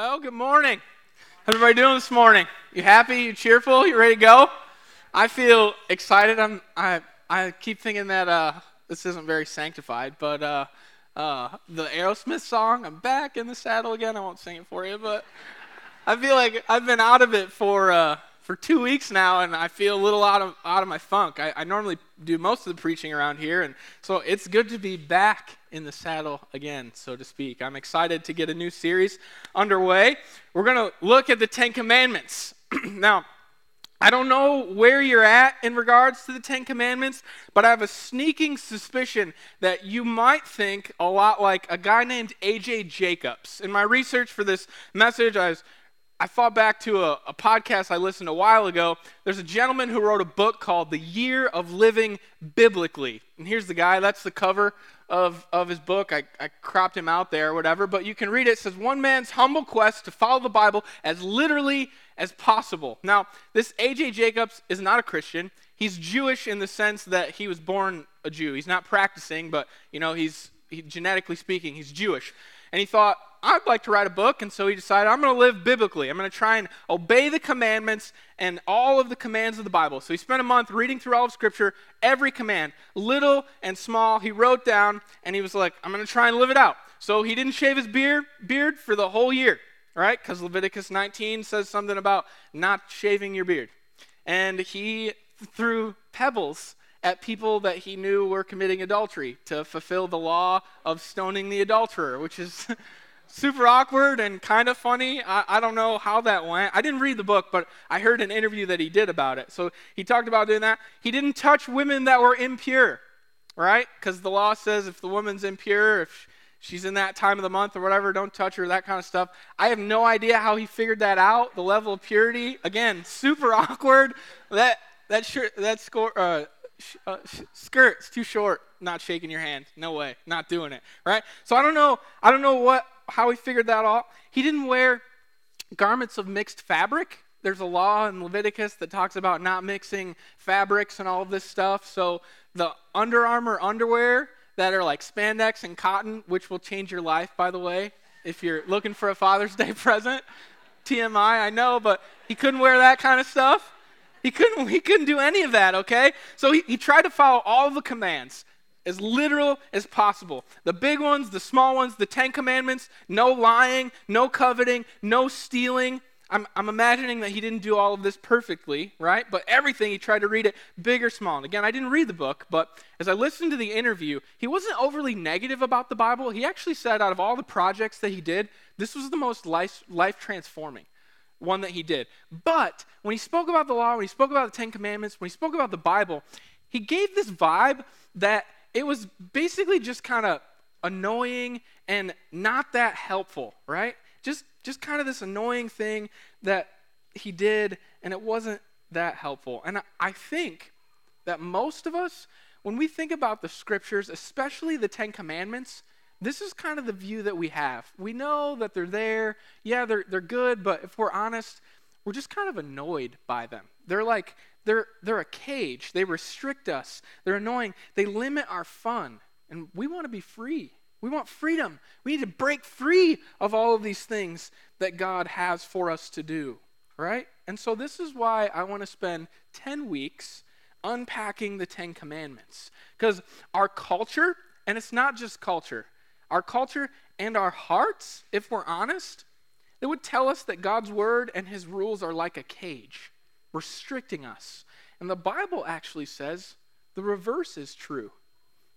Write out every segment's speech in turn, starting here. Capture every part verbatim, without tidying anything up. Well, good morning. How's everybody doing this morning? You happy? You cheerful? You ready to go? I feel excited. I'm. I. I keep thinking that uh, this isn't very sanctified, but uh, uh, the Aerosmith song, "I'm Back in the Saddle Again." I won't sing it for you, but I feel like I've been out of it for uh, for two weeks now, and I feel a little out of out of my funk. I, I normally do most of the preaching around here, and so it's good to be back in the saddle again, so to speak. I'm excited to get a new series underway. We're going to look at the Ten Commandments. Now, I don't know where you're at in regards to the Ten Commandments, but I have a sneaking suspicion that you might think a lot like a guy named A J Jacobs. In my research for this message, I was I thought back to a, a podcast I listened to a while ago. There's a gentleman who wrote a book called The Year of Living Biblically. And here's the guy. That's the cover of, of his book. I, I cropped him out there or whatever. But you can read it. It says, "One man's humble quest to follow the Bible as literally as possible." Now, this A J Jacobs is not a Christian. He's Jewish in the sense that he was born a Jew. He's not practicing, but, you know, he's he, genetically speaking, he's Jewish. And he thought, I'd like to write a book, and so he decided, I'm going to live biblically. I'm going to try and obey the commandments and all of the commands of the Bible. So he spent a month reading through all of Scripture, every command, little and small. He wrote down, and he was like, I'm going to try and live it out. So he didn't shave his beard, beard for the whole year, right? Because Leviticus nineteen says something about not shaving your beard. And he threw pebbles at people that he knew were committing adultery to fulfill the law of stoning the adulterer, which is super awkward and kind of funny. I, I don't know how that went. I didn't read the book, but I heard an interview that he did about it. So he talked about doing that. He didn't touch women that were impure, right? Because the law says if the woman's impure, if she's in that time of the month or whatever, don't touch her, that kind of stuff. I have no idea how he figured that out, the level of purity. Again, super awkward. That that shirt, that score, uh, sh- uh, sh- skirt's too short. Not shaking your hand. No way. Not doing it, right? So I don't know. I don't know what. how he figured that out. He didn't wear garments of mixed fabric. There's a law in Leviticus that talks about not mixing fabrics and all of this stuff. So the Under Armour underwear that are like spandex and cotton, which will change your life, by the way, if you're looking for a Father's Day present. T M I, I know, but he couldn't wear that kind of stuff. He couldn't, he couldn't do any of that, okay? So he, he tried to follow all the commands, as literal as possible. The big ones, the small ones, the Ten Commandments, no lying, no coveting, no stealing. I'm, I'm imagining that he didn't do all of this perfectly, right? But everything, he tried to read it big or small. And again, I didn't read the book, but as I listened to the interview, he wasn't overly negative about the Bible. He actually said out of all the projects that he did, this was the most life, life-transforming one that he did. But when he spoke about the law, when he spoke about the Ten Commandments, when he spoke about the Bible, he gave this vibe that it was basically just kind of annoying and not that helpful, right? Just just kind of this annoying thing that he did, and it wasn't that helpful. And I, I think that most of us, when we think about the Scriptures, especially the Ten Commandments, this is kind of the view that we have. We know that they're there. Yeah, they're they're good, but if we're honest, we're just kind of annoyed by them. They're like... They're, they're a cage. They restrict us. They're annoying. They limit our fun. And we want to be free. We want freedom. We need to break free of all of these things that God has for us to do, right? And so this is why I want to spend ten weeks unpacking the Ten Commandments. Because our culture, and it's not just culture, our culture and our hearts, if we're honest, they would tell us that God's word and his rules are like a cage, restricting us. And the Bible actually says the reverse is true.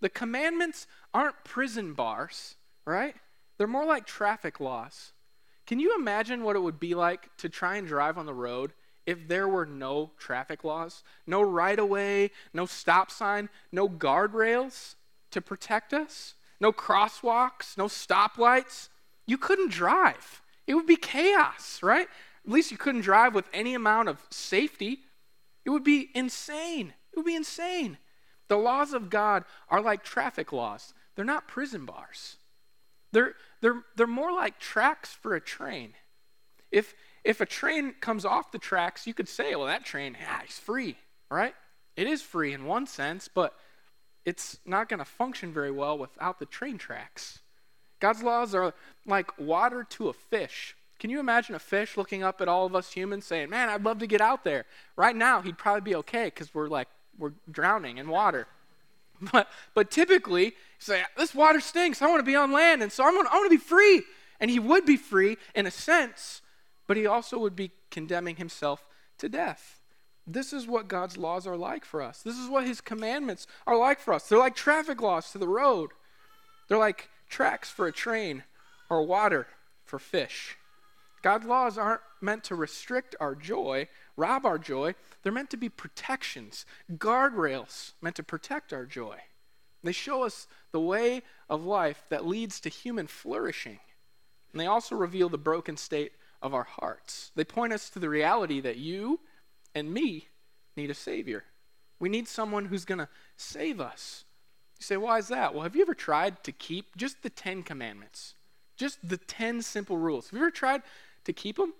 The commandments aren't prison bars, right? They're more like traffic laws. Can you imagine what it would be like to try and drive on the road if there were no traffic laws, no right-of-way, no stop sign, no guardrails to protect us, no crosswalks, no stoplights? You couldn't drive. It would be chaos, right? At least you couldn't drive with any amount of safety. It would be insane. It would be insane. The laws of God are like traffic laws. They're not prison bars. They're they're they're more like tracks for a train. If if a train comes off the tracks, you could say, well, that train, ah, it's free, right? It is free in one sense, but it's not going to function very well without the train tracks. God's laws are like water to a fish. Can you imagine a fish looking up at all of us humans saying, man, I'd love to get out there. Right now, he'd probably be okay because we're like, we're drowning in water. But but typically, you say, this water stinks. I want to be on land, and so I'm gonna, I want to be free. And he would be free in a sense, but he also would be condemning himself to death. This is what God's laws are like for us. This is what his commandments are like for us. They're like traffic laws to the road. They're like tracks for a train or water for fish. God's laws aren't meant to restrict our joy, rob our joy. They're meant to be protections, guardrails meant to protect our joy. They show us the way of life that leads to human flourishing. And they also reveal the broken state of our hearts. They point us to the reality that you and me need a savior. We need someone who's going to save us. You say, why is that? Well, have you ever tried to keep just the Ten Commandments? Just the ten simple rules. Have you ever tried to keep them?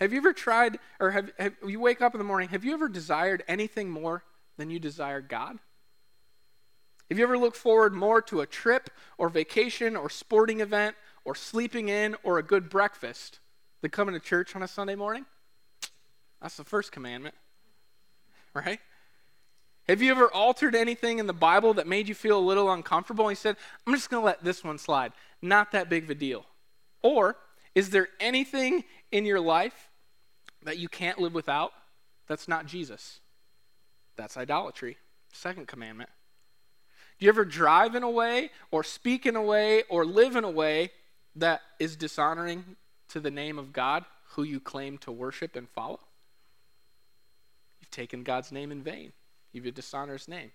Have you ever tried, or have, have you wake up in the morning, have you ever desired anything more than you desire God? Have you ever looked forward more to a trip or vacation or sporting event or sleeping in or a good breakfast than coming to church on a Sunday morning? That's the first commandment, right? Have you ever altered anything in the Bible that made you feel a little uncomfortable? And you said, I'm just going to let this one slide. Not that big of a deal. Or is there anything in your life that you can't live without that's not Jesus? That's idolatry. Second commandment. Do you ever drive in a way or speak in a way or live in a way that is dishonoring to the name of God, who you claim to worship and follow? You've taken God's name in vain. You've dishonored his name.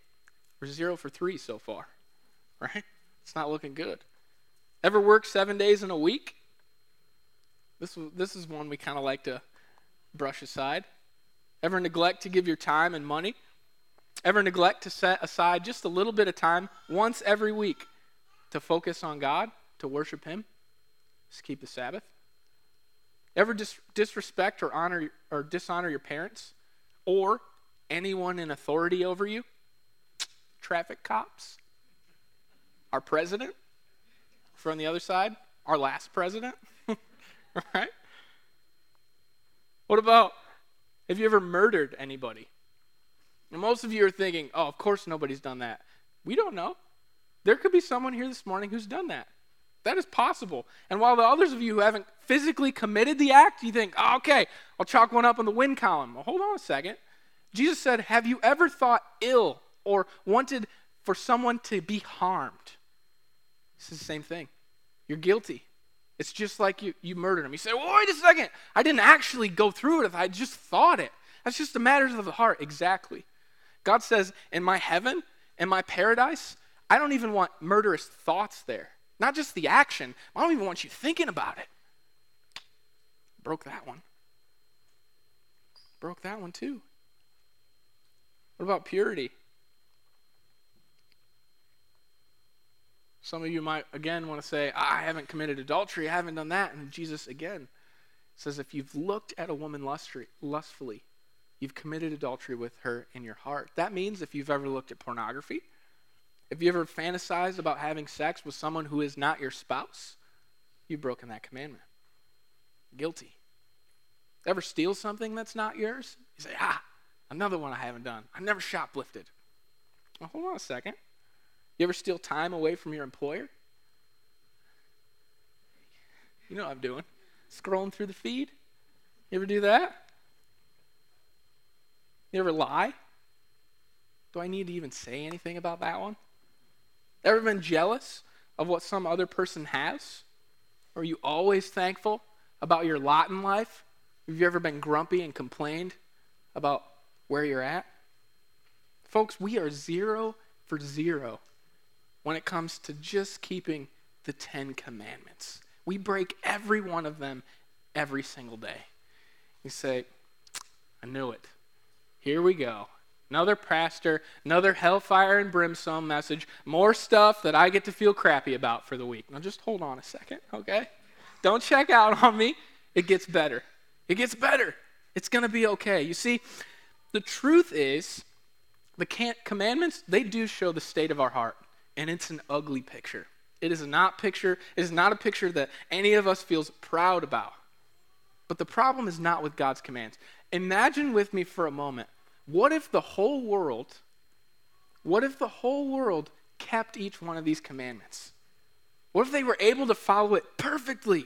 We're zero for three so far, right? It's not looking good. Ever work seven days in a week? This, this is one we kind of like to brush aside. Ever neglect to give your time and money? Ever neglect to set aside just a little bit of time once every week to focus on God, to worship him? Just keep the Sabbath. Ever dis- disrespect or honor or dishonor your parents or anyone in authority over you? Traffic cops, our president from the other side, our last president, right? What about, have you ever murdered anybody? And most of you are thinking, oh, of course nobody's done that. We don't know. There could be someone here this morning who's done that. That is possible. And while the others of you who haven't physically committed the act, you think, oh, okay, I'll chalk one up on the win column. Well, hold on a second. Jesus said, have you ever thought ill or wanted for someone to be harmed? This is the same thing. You're guilty. It's just like you, you murdered him. You say, well, wait a second. I didn't actually go through it. I just thought it. That's just a matter of the heart. Exactly. God says, in my heaven, in my paradise, I don't even want murderous thoughts there. Not just the action. I don't even want you thinking about it. Broke that one. Broke that one too. What about purity? Some of you might, again, want to say, I haven't committed adultery, I haven't done that. And Jesus, again, says, if you've looked at a woman lustfully, you've committed adultery with her in your heart. That means if you've ever looked at pornography, if you ever fantasized about having sex with someone who is not your spouse, you've broken that commandment. Guilty. Ever steal something that's not yours? You say, ah, another one I haven't done. I've never shoplifted. Well, hold on a second. You ever steal time away from your employer? You know what I'm doing. Scrolling through the feed. You ever do that? You ever lie? Do I need to even say anything about that one? Ever been jealous of what some other person has? Are you always thankful about your lot in life? Have you ever been grumpy and complained about where you're at? Folks, we are zero for zero when it comes to just keeping the Ten Commandments. We break every one of them every single day. You say, I knew it. Here we go. Another pastor, another hellfire and brimstone message, more stuff that I get to feel crappy about for the week. Now just hold on a second, okay? Don't check out on me. It gets better. It gets better. It's going to be okay. You see, the truth is, the commandments, they do show the state of our heart, and it's an ugly picture. It is not picture, it is not a picture that any of us feels proud about. But the problem is not with God's commands. Imagine with me for a moment, what if the whole world, what if the whole world kept each one of these commandments? What if they were able to follow it perfectly?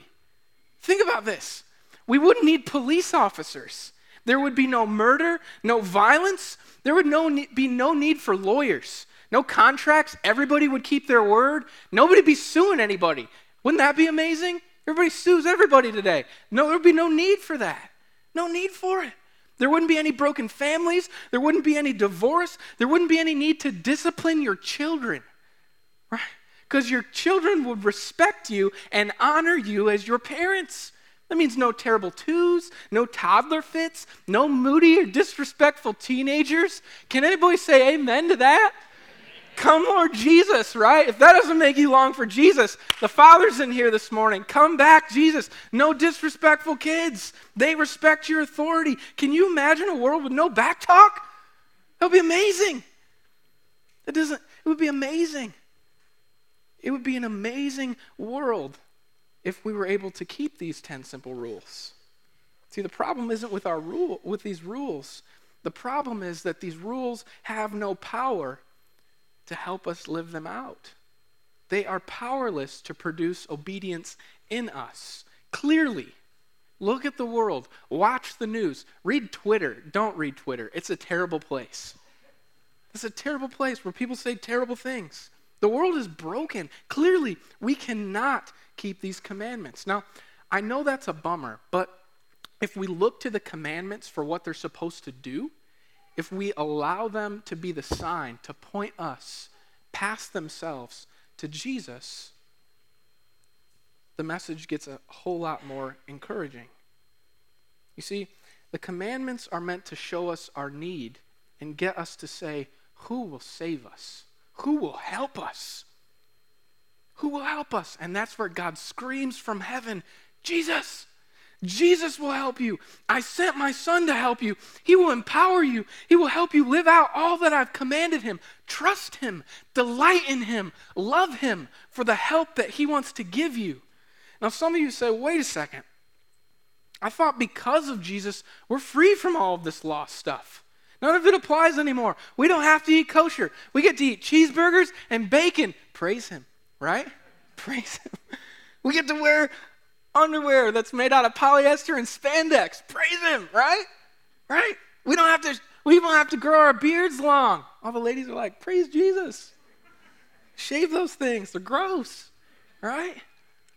Think about this. We wouldn't need police officers. There would be no murder, no violence. There would no ne- be no need for lawyers, no contracts. Everybody would keep their word. Nobody would be suing anybody. Wouldn't that be amazing? Everybody sues everybody today. No, there would be no need for that. No need for it. There wouldn't be any broken families. There wouldn't be any divorce. There wouldn't be any need to discipline your children, right? Because your children would respect you and honor you as your parents. That means no terrible twos, no toddler fits, no moody or disrespectful teenagers. Can anybody say amen to that? Amen. Come, Lord Jesus, right? If that doesn't make you long for Jesus, the Father's in here this morning. Come back, Jesus. No disrespectful kids. They respect your authority. Can you imagine a world with no back talk? That would be amazing. It doesn't, it would be amazing. It would be an amazing world if we were able to keep these ten simple rules. See, the problem isn't with our rule, with these rules. The problem is that these rules have no power to help us live them out. They are powerless to produce obedience in us. Clearly, look at the world, watch the news, read Twitter. Don't read Twitter. It's a terrible place. It's a terrible place where people say terrible things. The world is broken. Clearly, we cannot keep these commandments. Now, I know that's a bummer, but if we look to the commandments for what they're supposed to do, if we allow them to be the sign to point us past themselves to Jesus, the message gets a whole lot more encouraging. You see, the commandments are meant to show us our need and get us to say, who will save us? Who will help us? Who will help us? And that's where God screams from heaven, Jesus, Jesus will help you. I sent my son to help you. He will empower you. He will help you live out all that I've commanded him. Trust him, delight in him, love him for the help that he wants to give you. Now, some of you say, wait a second. I thought because of Jesus, we're free from all of this law stuff. None of it applies anymore. We don't have to eat kosher. We get to eat cheeseburgers and bacon. Praise him, right? Praise him. We get to wear underwear that's made out of polyester and spandex. Praise him, right? Right? We don't have to, we don't have to grow our beards long. All the ladies are like, praise Jesus. Shave those things. They're gross, right?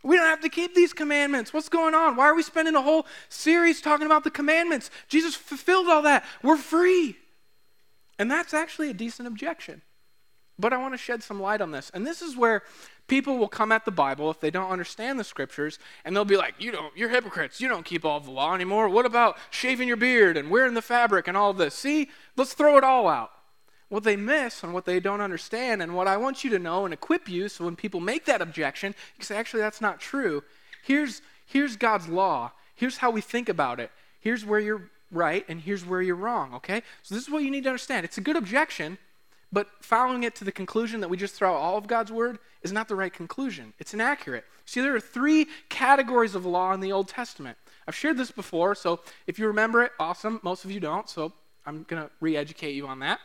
We don't have to keep these commandments. What's going on? Why are we spending a whole series talking about the commandments? Jesus fulfilled all that. We're free. And that's actually a decent objection. But I want to shed some light on this. And this is where people will come at the Bible if they don't understand the scriptures, and they'll be like, you don't, you're hypocrites. You don't keep all the law anymore. What about shaving your beard and wearing the fabric and all this? See, let's throw it all out. What they miss and what they don't understand and what I want you to know and equip you so when people make that objection, you can say, actually, that's not true. Here's, here's God's law. Here's how we think about it. Here's where you're right and here's where you're wrong, okay? So this is what you need to understand. It's a good objection, but following it to the conclusion that we just throw out all of God's word is not the right conclusion. It's inaccurate. See, there are three categories of law in the Old Testament. I've shared this before, so if you remember it, awesome. Most of you don't, so I'm going to re-educate you on that.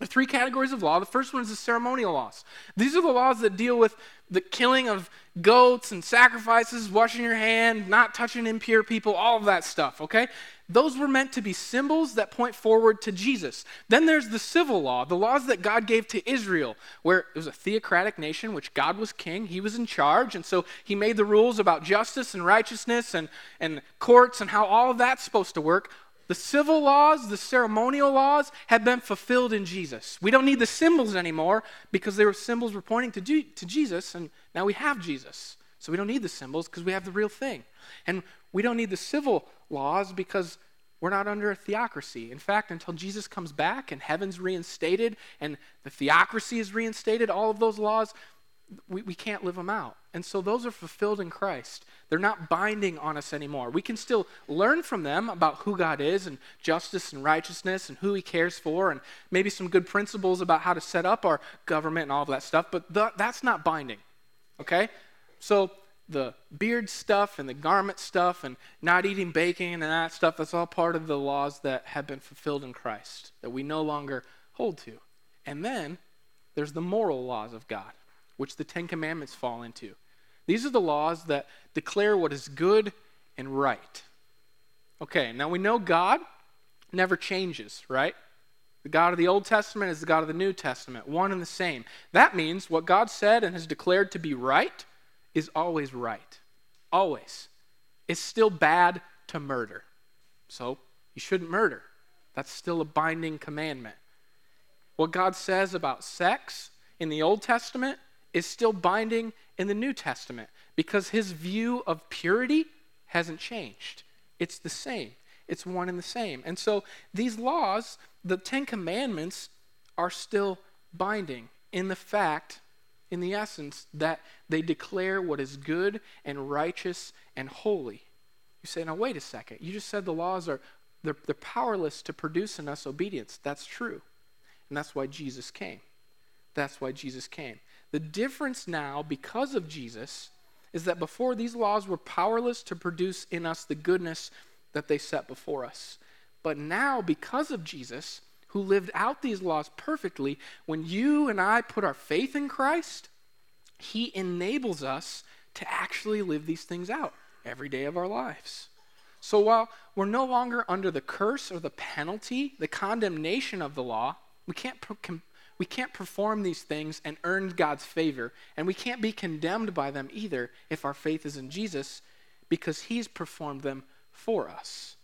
There are three categories of law. The first one is the ceremonial laws. These are the laws that deal with the killing of goats and sacrifices, washing your hand, not touching impure people, all of that stuff, okay? Those were meant to be symbols that point forward to Jesus. Then there's the civil law, the laws that God gave to Israel, where it was a theocratic nation, which God was king, he was in charge, and so he made the rules about justice and righteousness and, and courts and how all of that's supposed to work. The civil laws, the ceremonial laws have been fulfilled in Jesus. We don't need the symbols anymore because they were symbols were pointing to, G- to Jesus, and now we have Jesus. So we don't need the symbols because we have the real thing. And we don't need the civil laws because we're not under a theocracy. In fact, until Jesus comes back and heaven's reinstated and the theocracy is reinstated, all of those laws, we, we can't live them out. And so those are fulfilled in Christ. They're not binding on us anymore. We can still learn from them about who God is and justice and righteousness and who he cares for and maybe some good principles about how to set up our government and all of that stuff, but th- that's not binding. Okay? So the beard stuff and the garment stuff and not eating bacon and that stuff, that's all part of the laws that have been fulfilled in Christ that we no longer hold to. And then there's the moral laws of God, which the Ten Commandments fall into. These are the laws that declare what is good and right. Okay, now we know God never changes, right? The God of the Old Testament is the God of the New Testament, one and the same. That means what God said and has declared to be right is always right. Always. It's still bad to murder. So you shouldn't murder. That's still a binding commandment. What God says about sex in the Old Testament is still binding in the New Testament because his view of purity hasn't changed. It's the same. It's one and the same. And so these laws, the Ten Commandments, are still binding in the fact, in the essence, that they declare what is good and righteous and holy. You say, now wait a second. You just said the laws are, they're, they're powerless to produce in us obedience. That's true. And that's why Jesus came. That's why Jesus came. The difference now, because of Jesus, is that before these laws were powerless to produce in us the goodness that they set before us. But now, because of Jesus, who lived out these laws perfectly, when you and I put our faith in Christ, he enables us to actually live these things out every day of our lives. So while we're no longer under the curse or the penalty, the condemnation of the law, we can't we can't perform these things and earn God's favor, and we can't be condemned by them either if our faith is in Jesus, because he's performed them for us.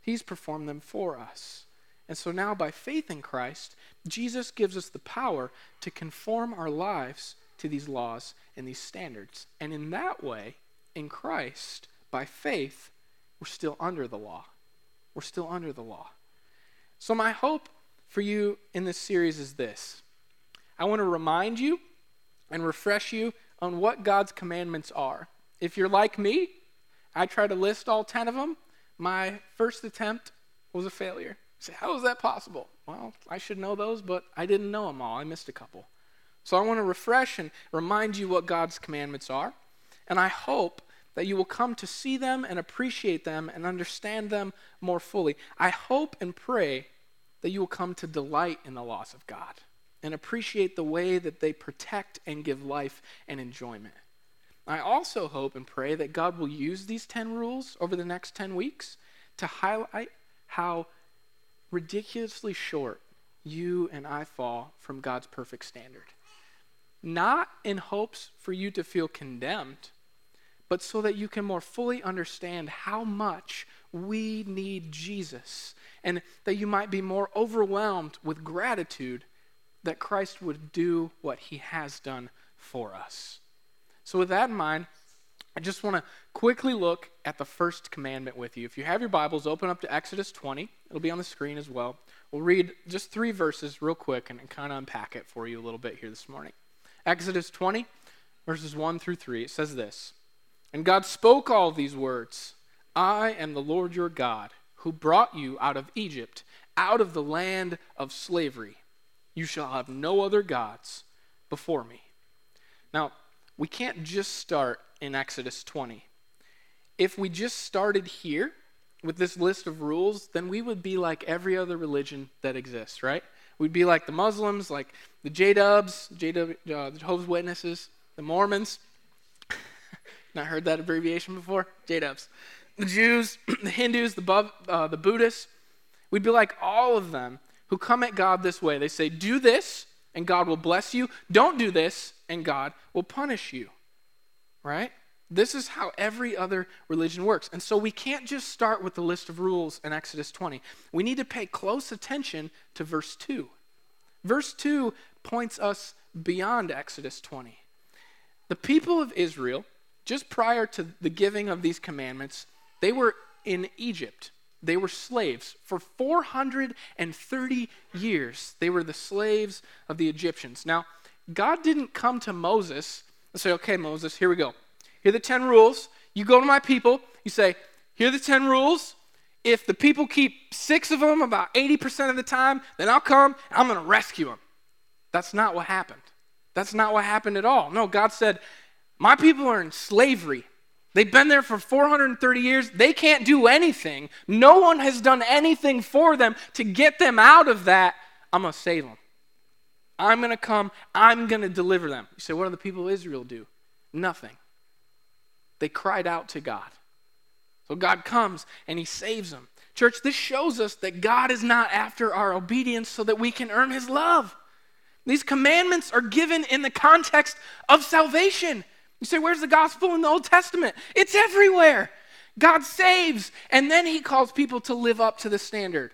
He's performed them for us. And so now by faith in Christ, Jesus gives us the power to conform our lives to these laws and these standards. And in that way, in Christ, by faith, we're still under the law. We're still under the law. So my hope for you in this series is this. I want to remind you and refresh you on what God's commandments are. If you're like me, I try to list all ten of them. My first attempt was a failure. Say, how is that possible? Well, I should know those, but I didn't know them all. I missed a couple. So I want to refresh and remind you what God's commandments are, and I hope that you will come to see them and appreciate them and understand them more fully. I hope and pray that you will come to delight in the laws of God and appreciate the way that they protect and give life and enjoyment. I also hope and pray that God will use these ten rules over the next ten weeks to highlight how ridiculously short you and I fall from God's perfect standard. Not in hopes for you to feel condemned, but so that you can more fully understand how much we need Jesus, and that you might be more overwhelmed with gratitude that Christ would do what he has done for us. So with that in mind, I just want to quickly look at the first commandment with you. If you have your Bibles, open up to Exodus twenty. It'll be on the screen as well. We'll read just three verses real quick and, and kind of unpack it for you a little bit here this morning. Exodus twenty, verses one through three, it says this, "And God spoke all these words, I am the Lord your God, who brought you out of Egypt, out of the land of slavery. You shall have no other gods before me." Now, we can't just start in Exodus twenty. If we just started here with this list of rules, then we would be like every other religion that exists, right? We'd be like the Muslims, like the J-Dubs, J-Dub, uh, the Jehovah's Witnesses, the Mormons. Not heard that abbreviation before? J-Dubs. The Jews, the Hindus, the, uh, the Buddhists. We'd be like all of them who come at God this way. They say, do this and God will bless you. Don't do this and God will punish you, right? This is how every other religion works. And so we can't just start with the list of rules in Exodus twenty. We need to pay close attention to verse two. Verse two points us beyond Exodus twenty. The people of Israel, just prior to the giving of these commandments, they were in Egypt. They were slaves. For four hundred thirty years, they were the slaves of the Egyptians. Now, God didn't come to Moses and say, okay, Moses, here we go. Here are the ten rules. You go to my people. You say, here are the ten rules. If the people keep six of them about eighty percent of the time, then I'll come and I'm going to rescue them. That's not what happened. That's not what happened at all. No, God said, My people are in slavery. They've been there for four hundred thirty years. They can't do anything. No one has done anything for them to get them out of that. I'm going to save them. I'm going to come. I'm going to deliver them. You say, what do the people of Israel do? Nothing. They cried out to God. So God comes and he saves them. Church, this shows us that God is not after our obedience so that we can earn his love. These commandments are given in the context of salvation. You say, where's the gospel in the Old Testament? It's everywhere. God saves, and then he calls people to live up to the standard.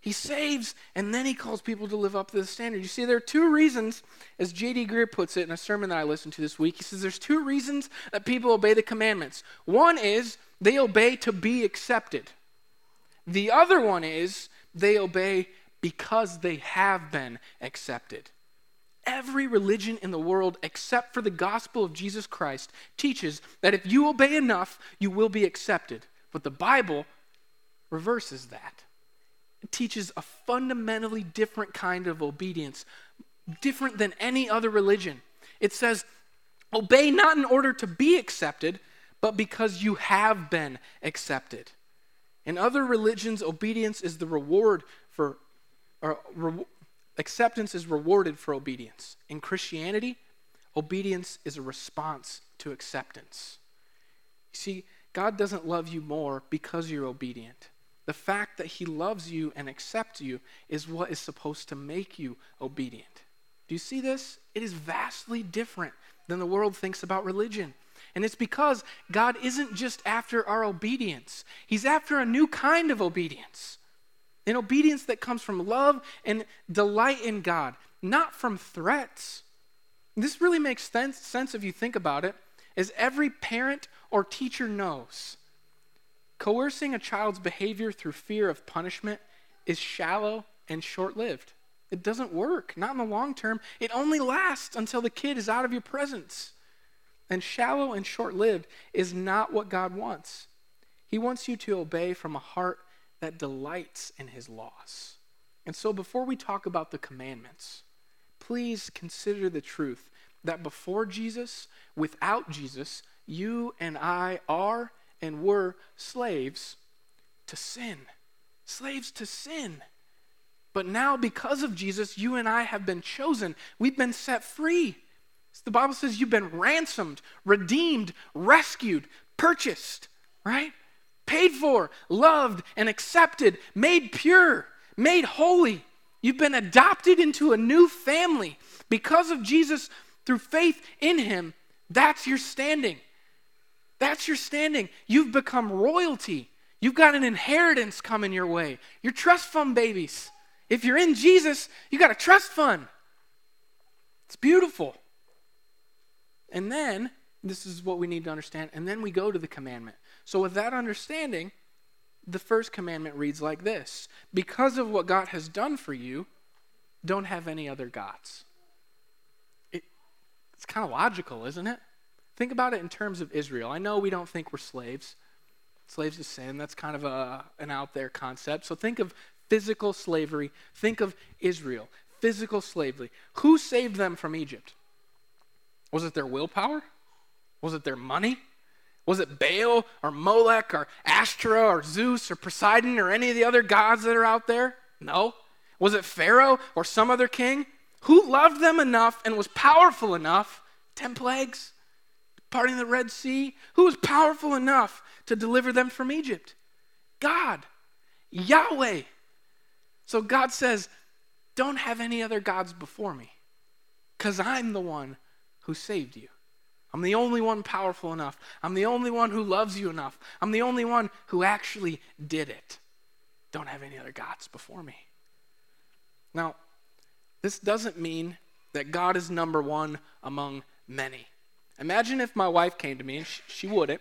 He saves, and then he calls people to live up to the standard. You see, there are two reasons, as J D Greer puts it in a sermon that I listened to this week. He says there's two reasons that people obey the commandments. One is they obey to be accepted. The other one is they obey because they have been accepted. Every religion in the world, except for the gospel of Jesus Christ, teaches that if you obey enough, you will be accepted. But the Bible reverses that. It teaches a fundamentally different kind of obedience, different than any other religion. It says, obey not in order to be accepted, but because you have been accepted. In other religions, obedience is the reward for, or re- acceptance is rewarded for obedience. In Christianity, obedience is a response to acceptance. You see, God doesn't love you more because you're obedient. The fact that he loves you and accepts you is what is supposed to make you obedient. Do you see this? It is vastly different than the world thinks about religion. And it's because God isn't just after our obedience. He's after a new kind of obedience. An obedience that comes from love and delight in God, not from threats. This really makes sense, sense if you think about it, as every parent or teacher knows. Coercing a child's behavior through fear of punishment is shallow and short-lived. It doesn't work, not in the long term. It only lasts until the kid is out of your presence. And shallow and short-lived is not what God wants. He wants you to obey from a heart that delights in his laws. And so before we talk about the commandments, please consider the truth that before Jesus, without Jesus, you and I are and were slaves to sin. Slaves to sin. But now because of Jesus, you and I have been chosen. We've been set free. The Bible says you've been ransomed, redeemed, rescued, purchased, right? Paid for, loved, and accepted, made pure, made holy. You've been adopted into a new family. Because of Jesus, through faith in him, that's your standing. That's your standing. You've become royalty. You've got an inheritance coming your way. You're trust fund babies. If you're in Jesus, you got a trust fund. It's beautiful. And then, this is what we need to understand, and then we go to the commandment. So with that understanding, the first commandment reads like this. Because of what God has done for you, don't have any other gods. It, it's kind of logical, isn't it? Think about it in terms of Israel. I know we don't think we're slaves. Slaves to sin, that's kind of a, an out there concept. So think of physical slavery. Think of Israel, physical slavery. Who saved them from Egypt? Was it their willpower? Was it their money? Was it Baal or Molech or Ashtoreth or Zeus or Poseidon or any of the other gods that are out there? No. Was it Pharaoh or some other king? Who loved them enough and was powerful enough? Ten plagues? Parting the Red Sea? Who was powerful enough to deliver them from Egypt? God. Yahweh. So God says, don't have any other gods before me, because I'm the one who saved you. I'm the only one powerful enough. I'm the only one who loves you enough. I'm the only one who actually did it. Don't have any other gods before me. Now, this doesn't mean that God is number one among many. Imagine if my wife came to me, and she, she wouldn't,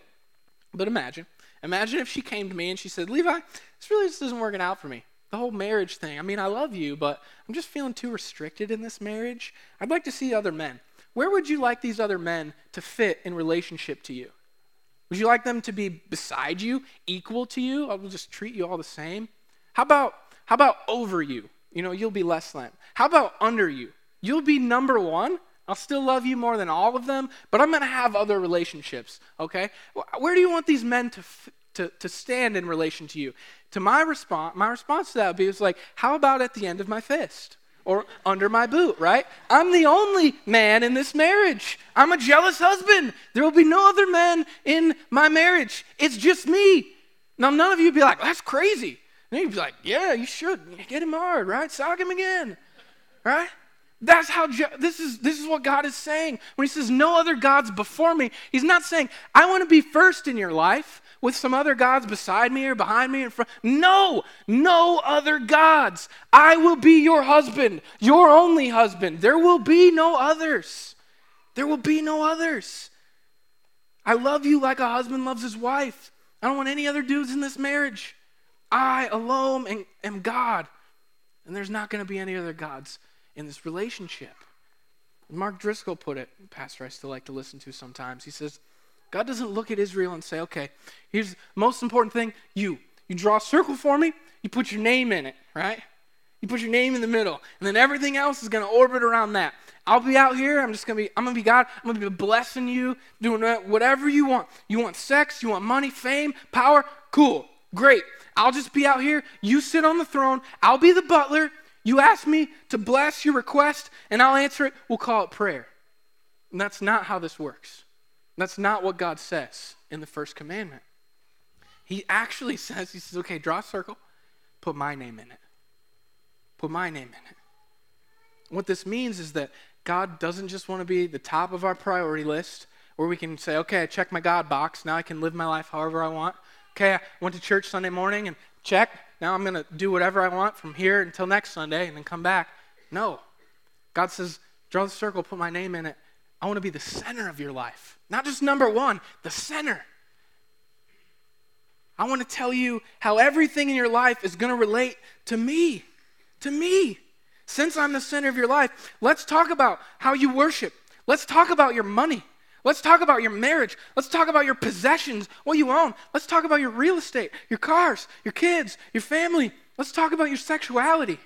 but imagine. Imagine if she came to me and she said, Levi, this really just isn't working out for me. The whole marriage thing. I mean, I love you, but I'm just feeling too restricted in this marriage. I'd like to see other men. Where would you like these other men to fit in relationship to you? Would you like them to be beside you, equal to you? I will just treat you all the same. How about how about over you? You know, you'll be less than. How about under you? You'll be number one. I'll still love you more than all of them, but I'm going to have other relationships, okay? Where do you want these men to f- to, to stand in relation to you? To my response, my response to that would be, it's like, how about at the end of my fist? Or under my boot, right? I'm the only man in this marriage. I'm a jealous husband. There will be no other men in my marriage. It's just me. Now, none of you would be like, that's crazy. And you'd be like, yeah, you should. Get him hard, right? Sock him again, right? That's how, je- this is this is what God is saying. When he says, no other gods before me, he's not saying, I want to be first in your life with some other gods beside me or behind me in front. No, no other gods. I will be your husband, your only husband. There will be no others. There will be no others. I love you like a husband loves his wife. I don't want any other dudes in this marriage. I alone am, am God. And there's not going to be any other gods in this relationship. Mark Driscoll put it, a pastor I still like to listen to sometimes. He says, God doesn't look at Israel and say, okay, here's the most important thing, you. You draw a circle for me, you put your name in it, right? You put your name in the middle, and then everything else is going to orbit around that. I'll be out here, I'm just going to be, I'm going to be God, I'm going to be blessing you, doing whatever you want. You want sex, you want money, fame, power, cool, great. I'll just be out here, you sit on the throne, I'll be the butler, you ask me to bless your request, and I'll answer it. We'll call it prayer. And that's not how this works. That's not what God says in the first commandment. He actually says, he says, okay, draw a circle, put my name in it. Put my name in it. What this means is that God doesn't just want to be the top of our priority list where we can say, okay, I checked my God box. Now I can live my life however I want. Okay, I went to church Sunday morning and check. Now I'm going to do whatever I want from here until next Sunday and then come back. No. God says, draw the circle, put my name in it. I want to be the center of your life. Not just number one, the center. I want to tell you how everything in your life is going to relate to me, to me. Since I'm the center of your life, let's talk about how you worship. Let's talk about your money. Let's talk about your marriage. Let's talk about your possessions, what you own. Let's talk about your real estate, your cars, your kids, your family. Let's talk about your sexuality.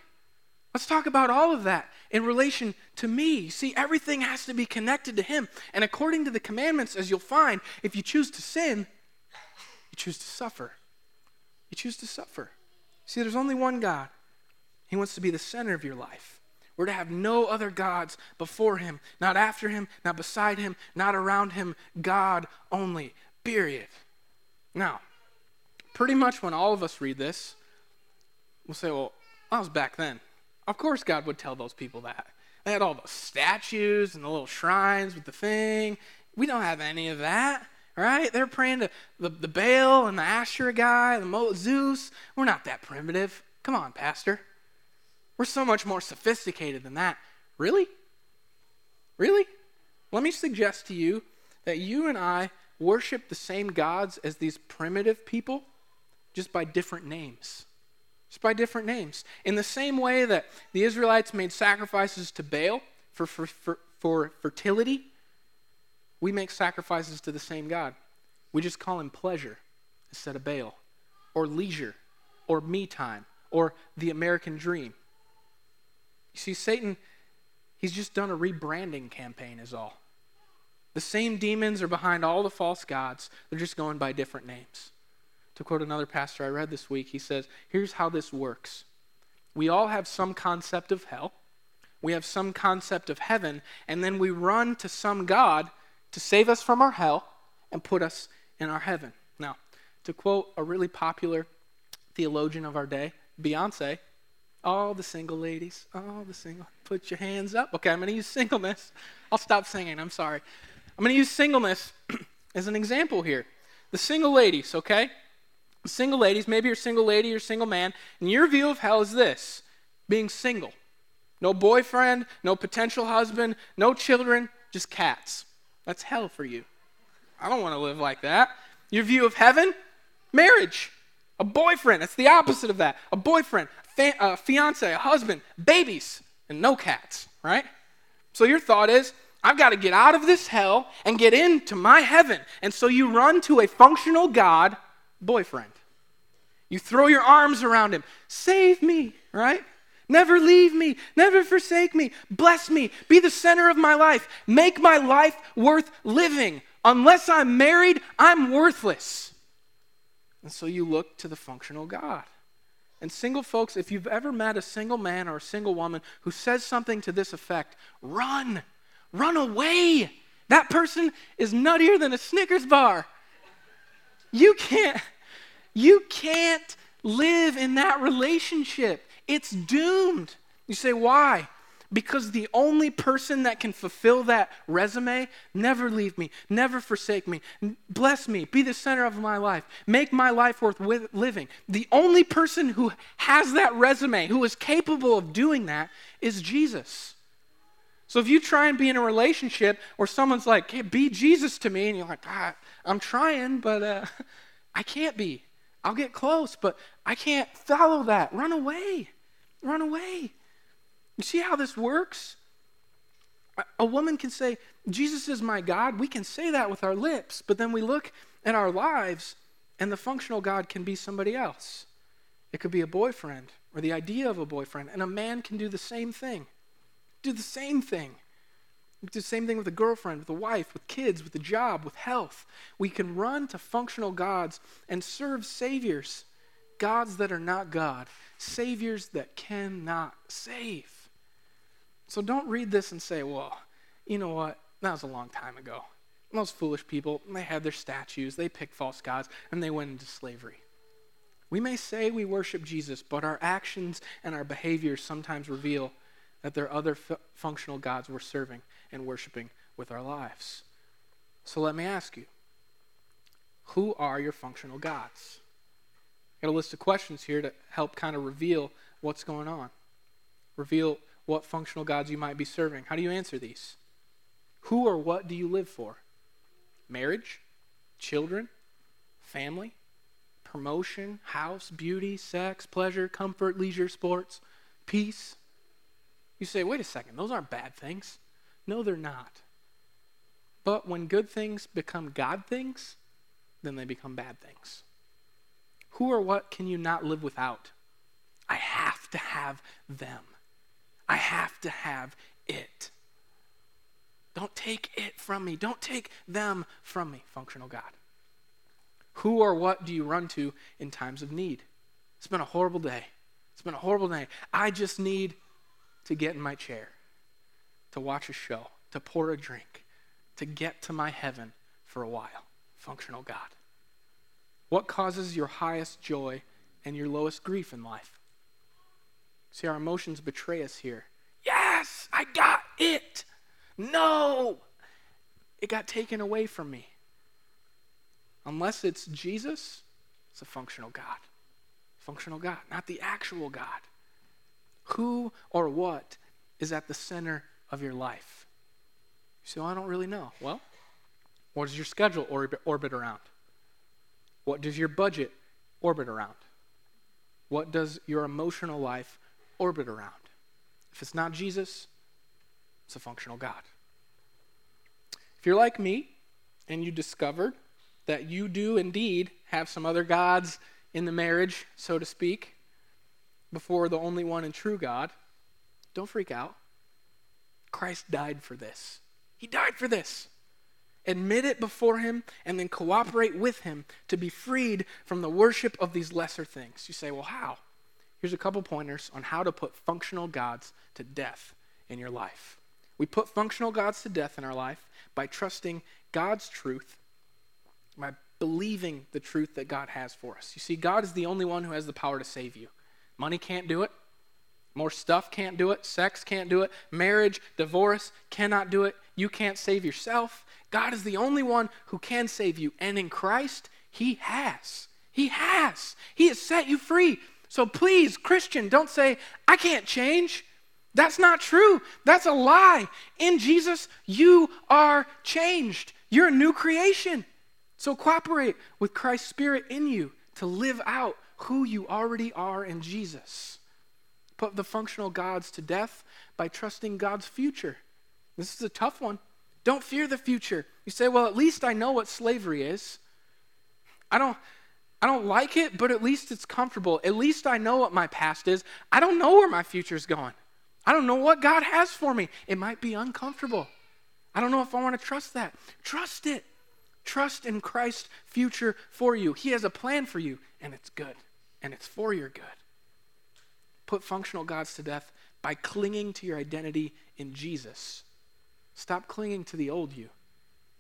Let's talk about all of that in relation to me. You see, everything has to be connected to him. And according to the commandments, as you'll find, if you choose to sin, you choose to suffer. You choose to suffer. See, there's only one God. He wants to be the center of your life. We're to have no other gods before him, not after him, not beside him, not around him, God only, period. Now, pretty much when all of us read this, we'll say, well, I was back then. Of course God would tell those people that. They had all those statues and the little shrines with the thing. We don't have any of that, right? They're praying to the, the Baal and the Asherah guy, the Mo- Zeus. We're not that primitive. Come on, pastor. We're so much more sophisticated than that. Really? Really? Let me suggest to you that you and I worship the same gods as these primitive people, just by different names. Just by different names. In the same way that the Israelites made sacrifices to Baal for, for, for, for fertility, we make sacrifices to the same God. We just call him pleasure instead of Baal, or leisure, or me time, or the American dream. You see, Satan, he's just done a rebranding campaign is all. The same demons are behind all the false gods. They're just going by different names. To quote another pastor I read this week, he says, here's how this works. We all have some concept of hell. We have some concept of heaven. And then we run to some God to save us from our hell and put us in our heaven. Now, to quote a really popular theologian of our day, Beyoncé, all the single ladies, all the single, put your hands up. Okay, I'm going to use singleness. I'll stop singing, I'm sorry. I'm going to use singleness as an example here. The single ladies, okay? The single ladies, maybe you're a single lady, you're a single man, and your view of hell is this, being single. No boyfriend, no potential husband, no children, just cats. That's hell for you. I don't want to live like that. Your view of heaven, marriage. A boyfriend, it's the opposite of that. A boyfriend, fa- a fiance, a husband, babies, and no cats, right? So your thought is, I've got to get out of this hell and get into my heaven. And so you run to a functional God boyfriend. You throw your arms around him. Save me, right? Never leave me. Never forsake me. Bless me. Be the center of my life. Make my life worth living. Unless I'm married, I'm worthless. And so you look to the functional God. And single folks, if you've ever met a single man or a single woman who says something to this effect, run, run away. That person is nuttier than a Snickers bar. You can't, you can't live in that relationship. It's doomed. You say, why? Because the only person that can fulfill that resume, never leave me, never forsake me, bless me, be the center of my life, make my life worth living. The only person who has that resume, who is capable of doing that, is Jesus. So if you try and be in a relationship where someone's like, hey, be Jesus to me, and you're like, ah, I'm trying, but uh, I can't be. I'll get close, but I can't follow that. Run away. Run away. You see how this works? A woman can say, Jesus is my God. We can say that with our lips, but then we look at our lives and the functional God can be somebody else. It could be a boyfriend or the idea of a boyfriend, and a man can do the same thing. Do the same thing. We do the same thing with a girlfriend, with a wife, with kids, with a job, with health. We can run to functional gods and serve saviors, gods that are not God, saviors that cannot save. So don't read this and say, well, you know what? That was a long time ago. And those foolish people, they had their statues, they picked false gods, and they went into slavery. We may say we worship Jesus, but our actions and our behaviors sometimes reveal that there are other f- functional gods we're serving and worshiping with our lives. So let me ask you, who are your functional gods? I've got a list of questions here to help kind of reveal what's going on. Reveal what functional gods you might be serving. How do you answer these? Who or what do you live for? Marriage, children, family, promotion, house, beauty, sex, pleasure, comfort, leisure, sports, peace. You say, wait a second, those aren't bad things. No, they're not. But when good things become God things, then they become bad things. Who or what can you not live without? I have to have them. I have to have it. Don't take it from me. Don't take them from me, functional God. Who or what do you run to in times of need? It's been a horrible day. It's been a horrible day. I just need to get in my chair, to watch a show, to pour a drink, to get to my heaven for a while, functional God. What causes your highest joy and your lowest grief in life? See, our emotions betray us here. Yes, I got it. No, it got taken away from me. Unless it's Jesus, it's a functional God. Functional God, not the actual God. Who or what is at the center of your life? So I don't really know. Well, what does your schedule orbit, orbit around? What does your budget orbit around? What does your emotional life orbit around? If it's not Jesus, it's a functional God. If you're like me and you discovered that you do indeed have some other gods in the marriage, so to speak, before the only one and true God, don't freak out. Christ died for this. He died for this. Admit it before him and then cooperate with him to be freed from the worship of these lesser things. You say, well, how? Here's a couple pointers on how to put functional gods to death in your life. We put functional gods to death in our life by trusting God's truth, by believing the truth that God has for us. You see, God is the only one who has the power to save you. Money can't do it. More stuff can't do it. Sex can't do it. Marriage, divorce cannot do it. You can't save yourself. God is the only one who can save you. And in Christ, he has. He has. He has set you free. So please, Christian, don't say, I can't change. That's not true. That's a lie. In Jesus, you are changed. You're a new creation. So cooperate with Christ's Spirit in you to live out who you already are in Jesus. Put the functional gods to death by trusting God's future. This is a tough one. Don't fear the future. You say, well, at least I know what slavery is. I don't... I don't like it, but at least it's comfortable. At least I know what my past is. I don't know where my future's going. I don't know what God has for me. It might be uncomfortable. I don't know if I want to trust that. Trust it. Trust in Christ's future for you. He has a plan for you, and it's good, and it's for your good. Put functional gods to death by clinging to your identity in Jesus. Stop clinging to the old you.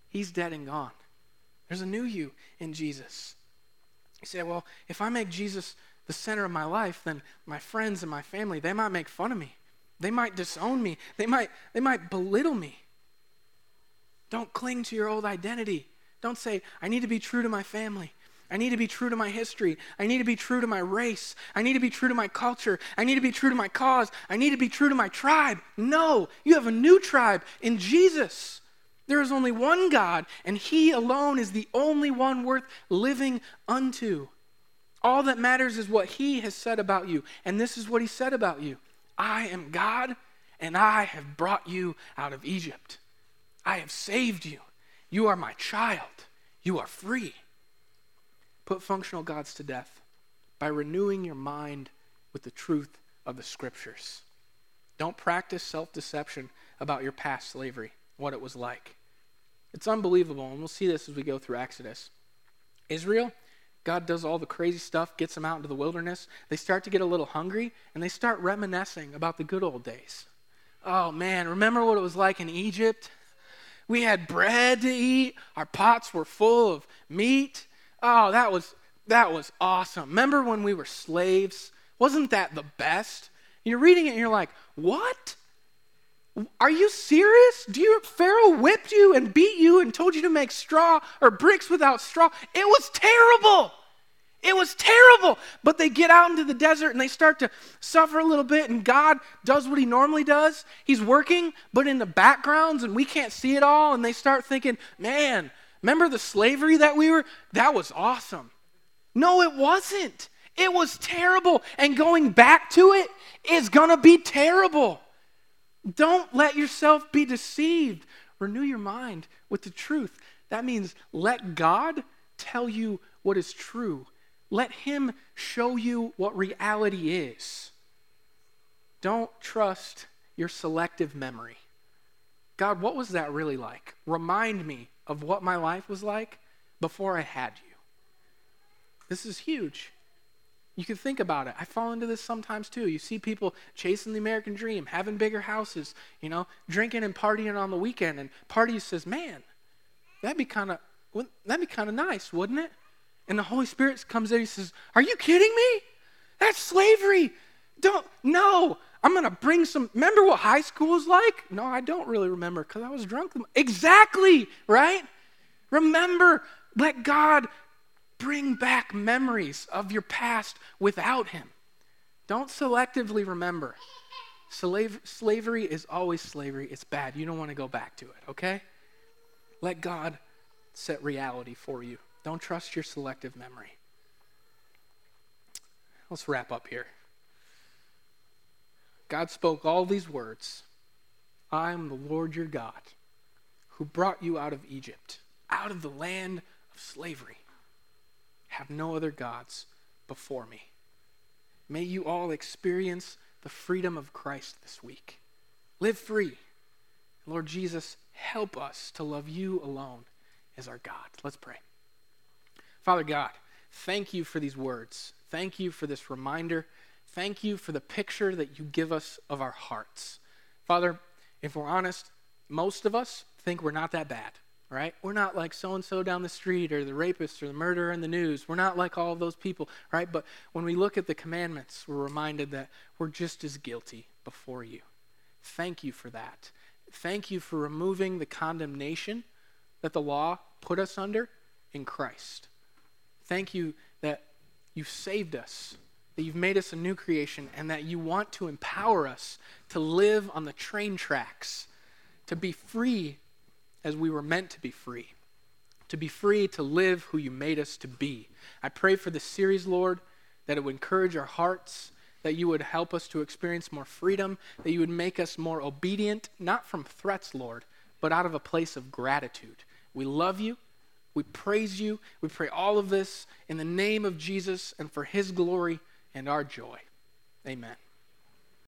He's dead and gone. There's a new you in Jesus. You say, well, if I make Jesus the center of my life, then my friends and my family, they might make fun of me. They might disown me. They might, they might belittle me. Don't cling to your old identity. Don't say, I need to be true to my family. I need to be true to my history. I need to be true to my race. I need to be true to my culture. I need to be true to my cause. I need to be true to my tribe. No, you have a new tribe in Jesus. There is only one God, and he alone is the only one worth living unto. All that matters is what he has said about you, and this is what he said about you. I am God, and I have brought you out of Egypt. I have saved you. You are my child. You are free. Put functional gods to death by renewing your mind with the truth of the scriptures. Don't practice self-deception about your past slavery, what it was like. It's unbelievable, and we'll see this as we go through Exodus. Israel, God does all the crazy stuff, gets them out into the wilderness. They start to get a little hungry, and they start reminiscing about the good old days. Oh man, remember what it was like in Egypt? We had bread to eat. Our pots were full of meat. Oh, that was that was awesome. Remember when we were slaves? Wasn't that the best? You're reading it and you're like, what? Are you serious? Do you, Pharaoh whipped you and beat you and told you to make straw or bricks without straw? It was terrible. It was terrible. But they get out into the desert and they start to suffer a little bit, and God does what he normally does. He's working, but in the backgrounds, and we can't see it all, and they start thinking, man, remember the slavery that we were? That was awesome. No, it wasn't. It was terrible. And going back to it is going to be terrible. Don't let yourself be deceived. Renew your mind with the truth. That means let God tell you what is true. Let him show you what reality is. Don't trust your selective memory. God, what was that really like? Remind me of what my life was like before I had you. This is huge. You can think about it. I fall into this sometimes too. You see people chasing the American dream, having bigger houses, you know, drinking and partying on the weekend, and party says, man, that'd be kind of that'd be kind of nice, wouldn't it? And the Holy Spirit comes in and says, are you kidding me? That's slavery. Don't, no, I'm going to bring some, remember what high school was like? No, I don't really remember because I was drunk. Exactly, right? Remember, let God bring back memories of your past without him. Don't selectively remember. Slave, slavery is always slavery. It's bad. You don't want to go back to it, okay? Let God set reality for you. Don't trust your selective memory. Let's wrap up here. God spoke all these words. I am the Lord your God, who brought you out of Egypt, out of the land of slavery. Have no other gods before me. May you all experience the freedom of Christ this week. Live free. Lord Jesus, help us to love you alone as our God. Let's pray. Father God, thank you for these words. Thank you for this reminder. Thank you for the picture that you give us of our hearts. Father, if we're honest, most of us think we're not that bad, right? We're not like so-and-so down the street or the rapist or the murderer in the news. We're not like all of those people, right? But when we look at the commandments, we're reminded that we're just as guilty before you. Thank you for that. Thank you for removing the condemnation that the law put us under in Christ. Thank you that you saved us, that you've made us a new creation, and that you want to empower us to live on the train tracks, to be free as we were meant to be free, to be free to live who you made us to be. I pray for this series, Lord, that it would encourage our hearts, that you would help us to experience more freedom, that you would make us more obedient, not from threats, Lord, but out of a place of gratitude. We love you. We praise you. We pray all of this in the name of Jesus and for his glory and our joy. Amen.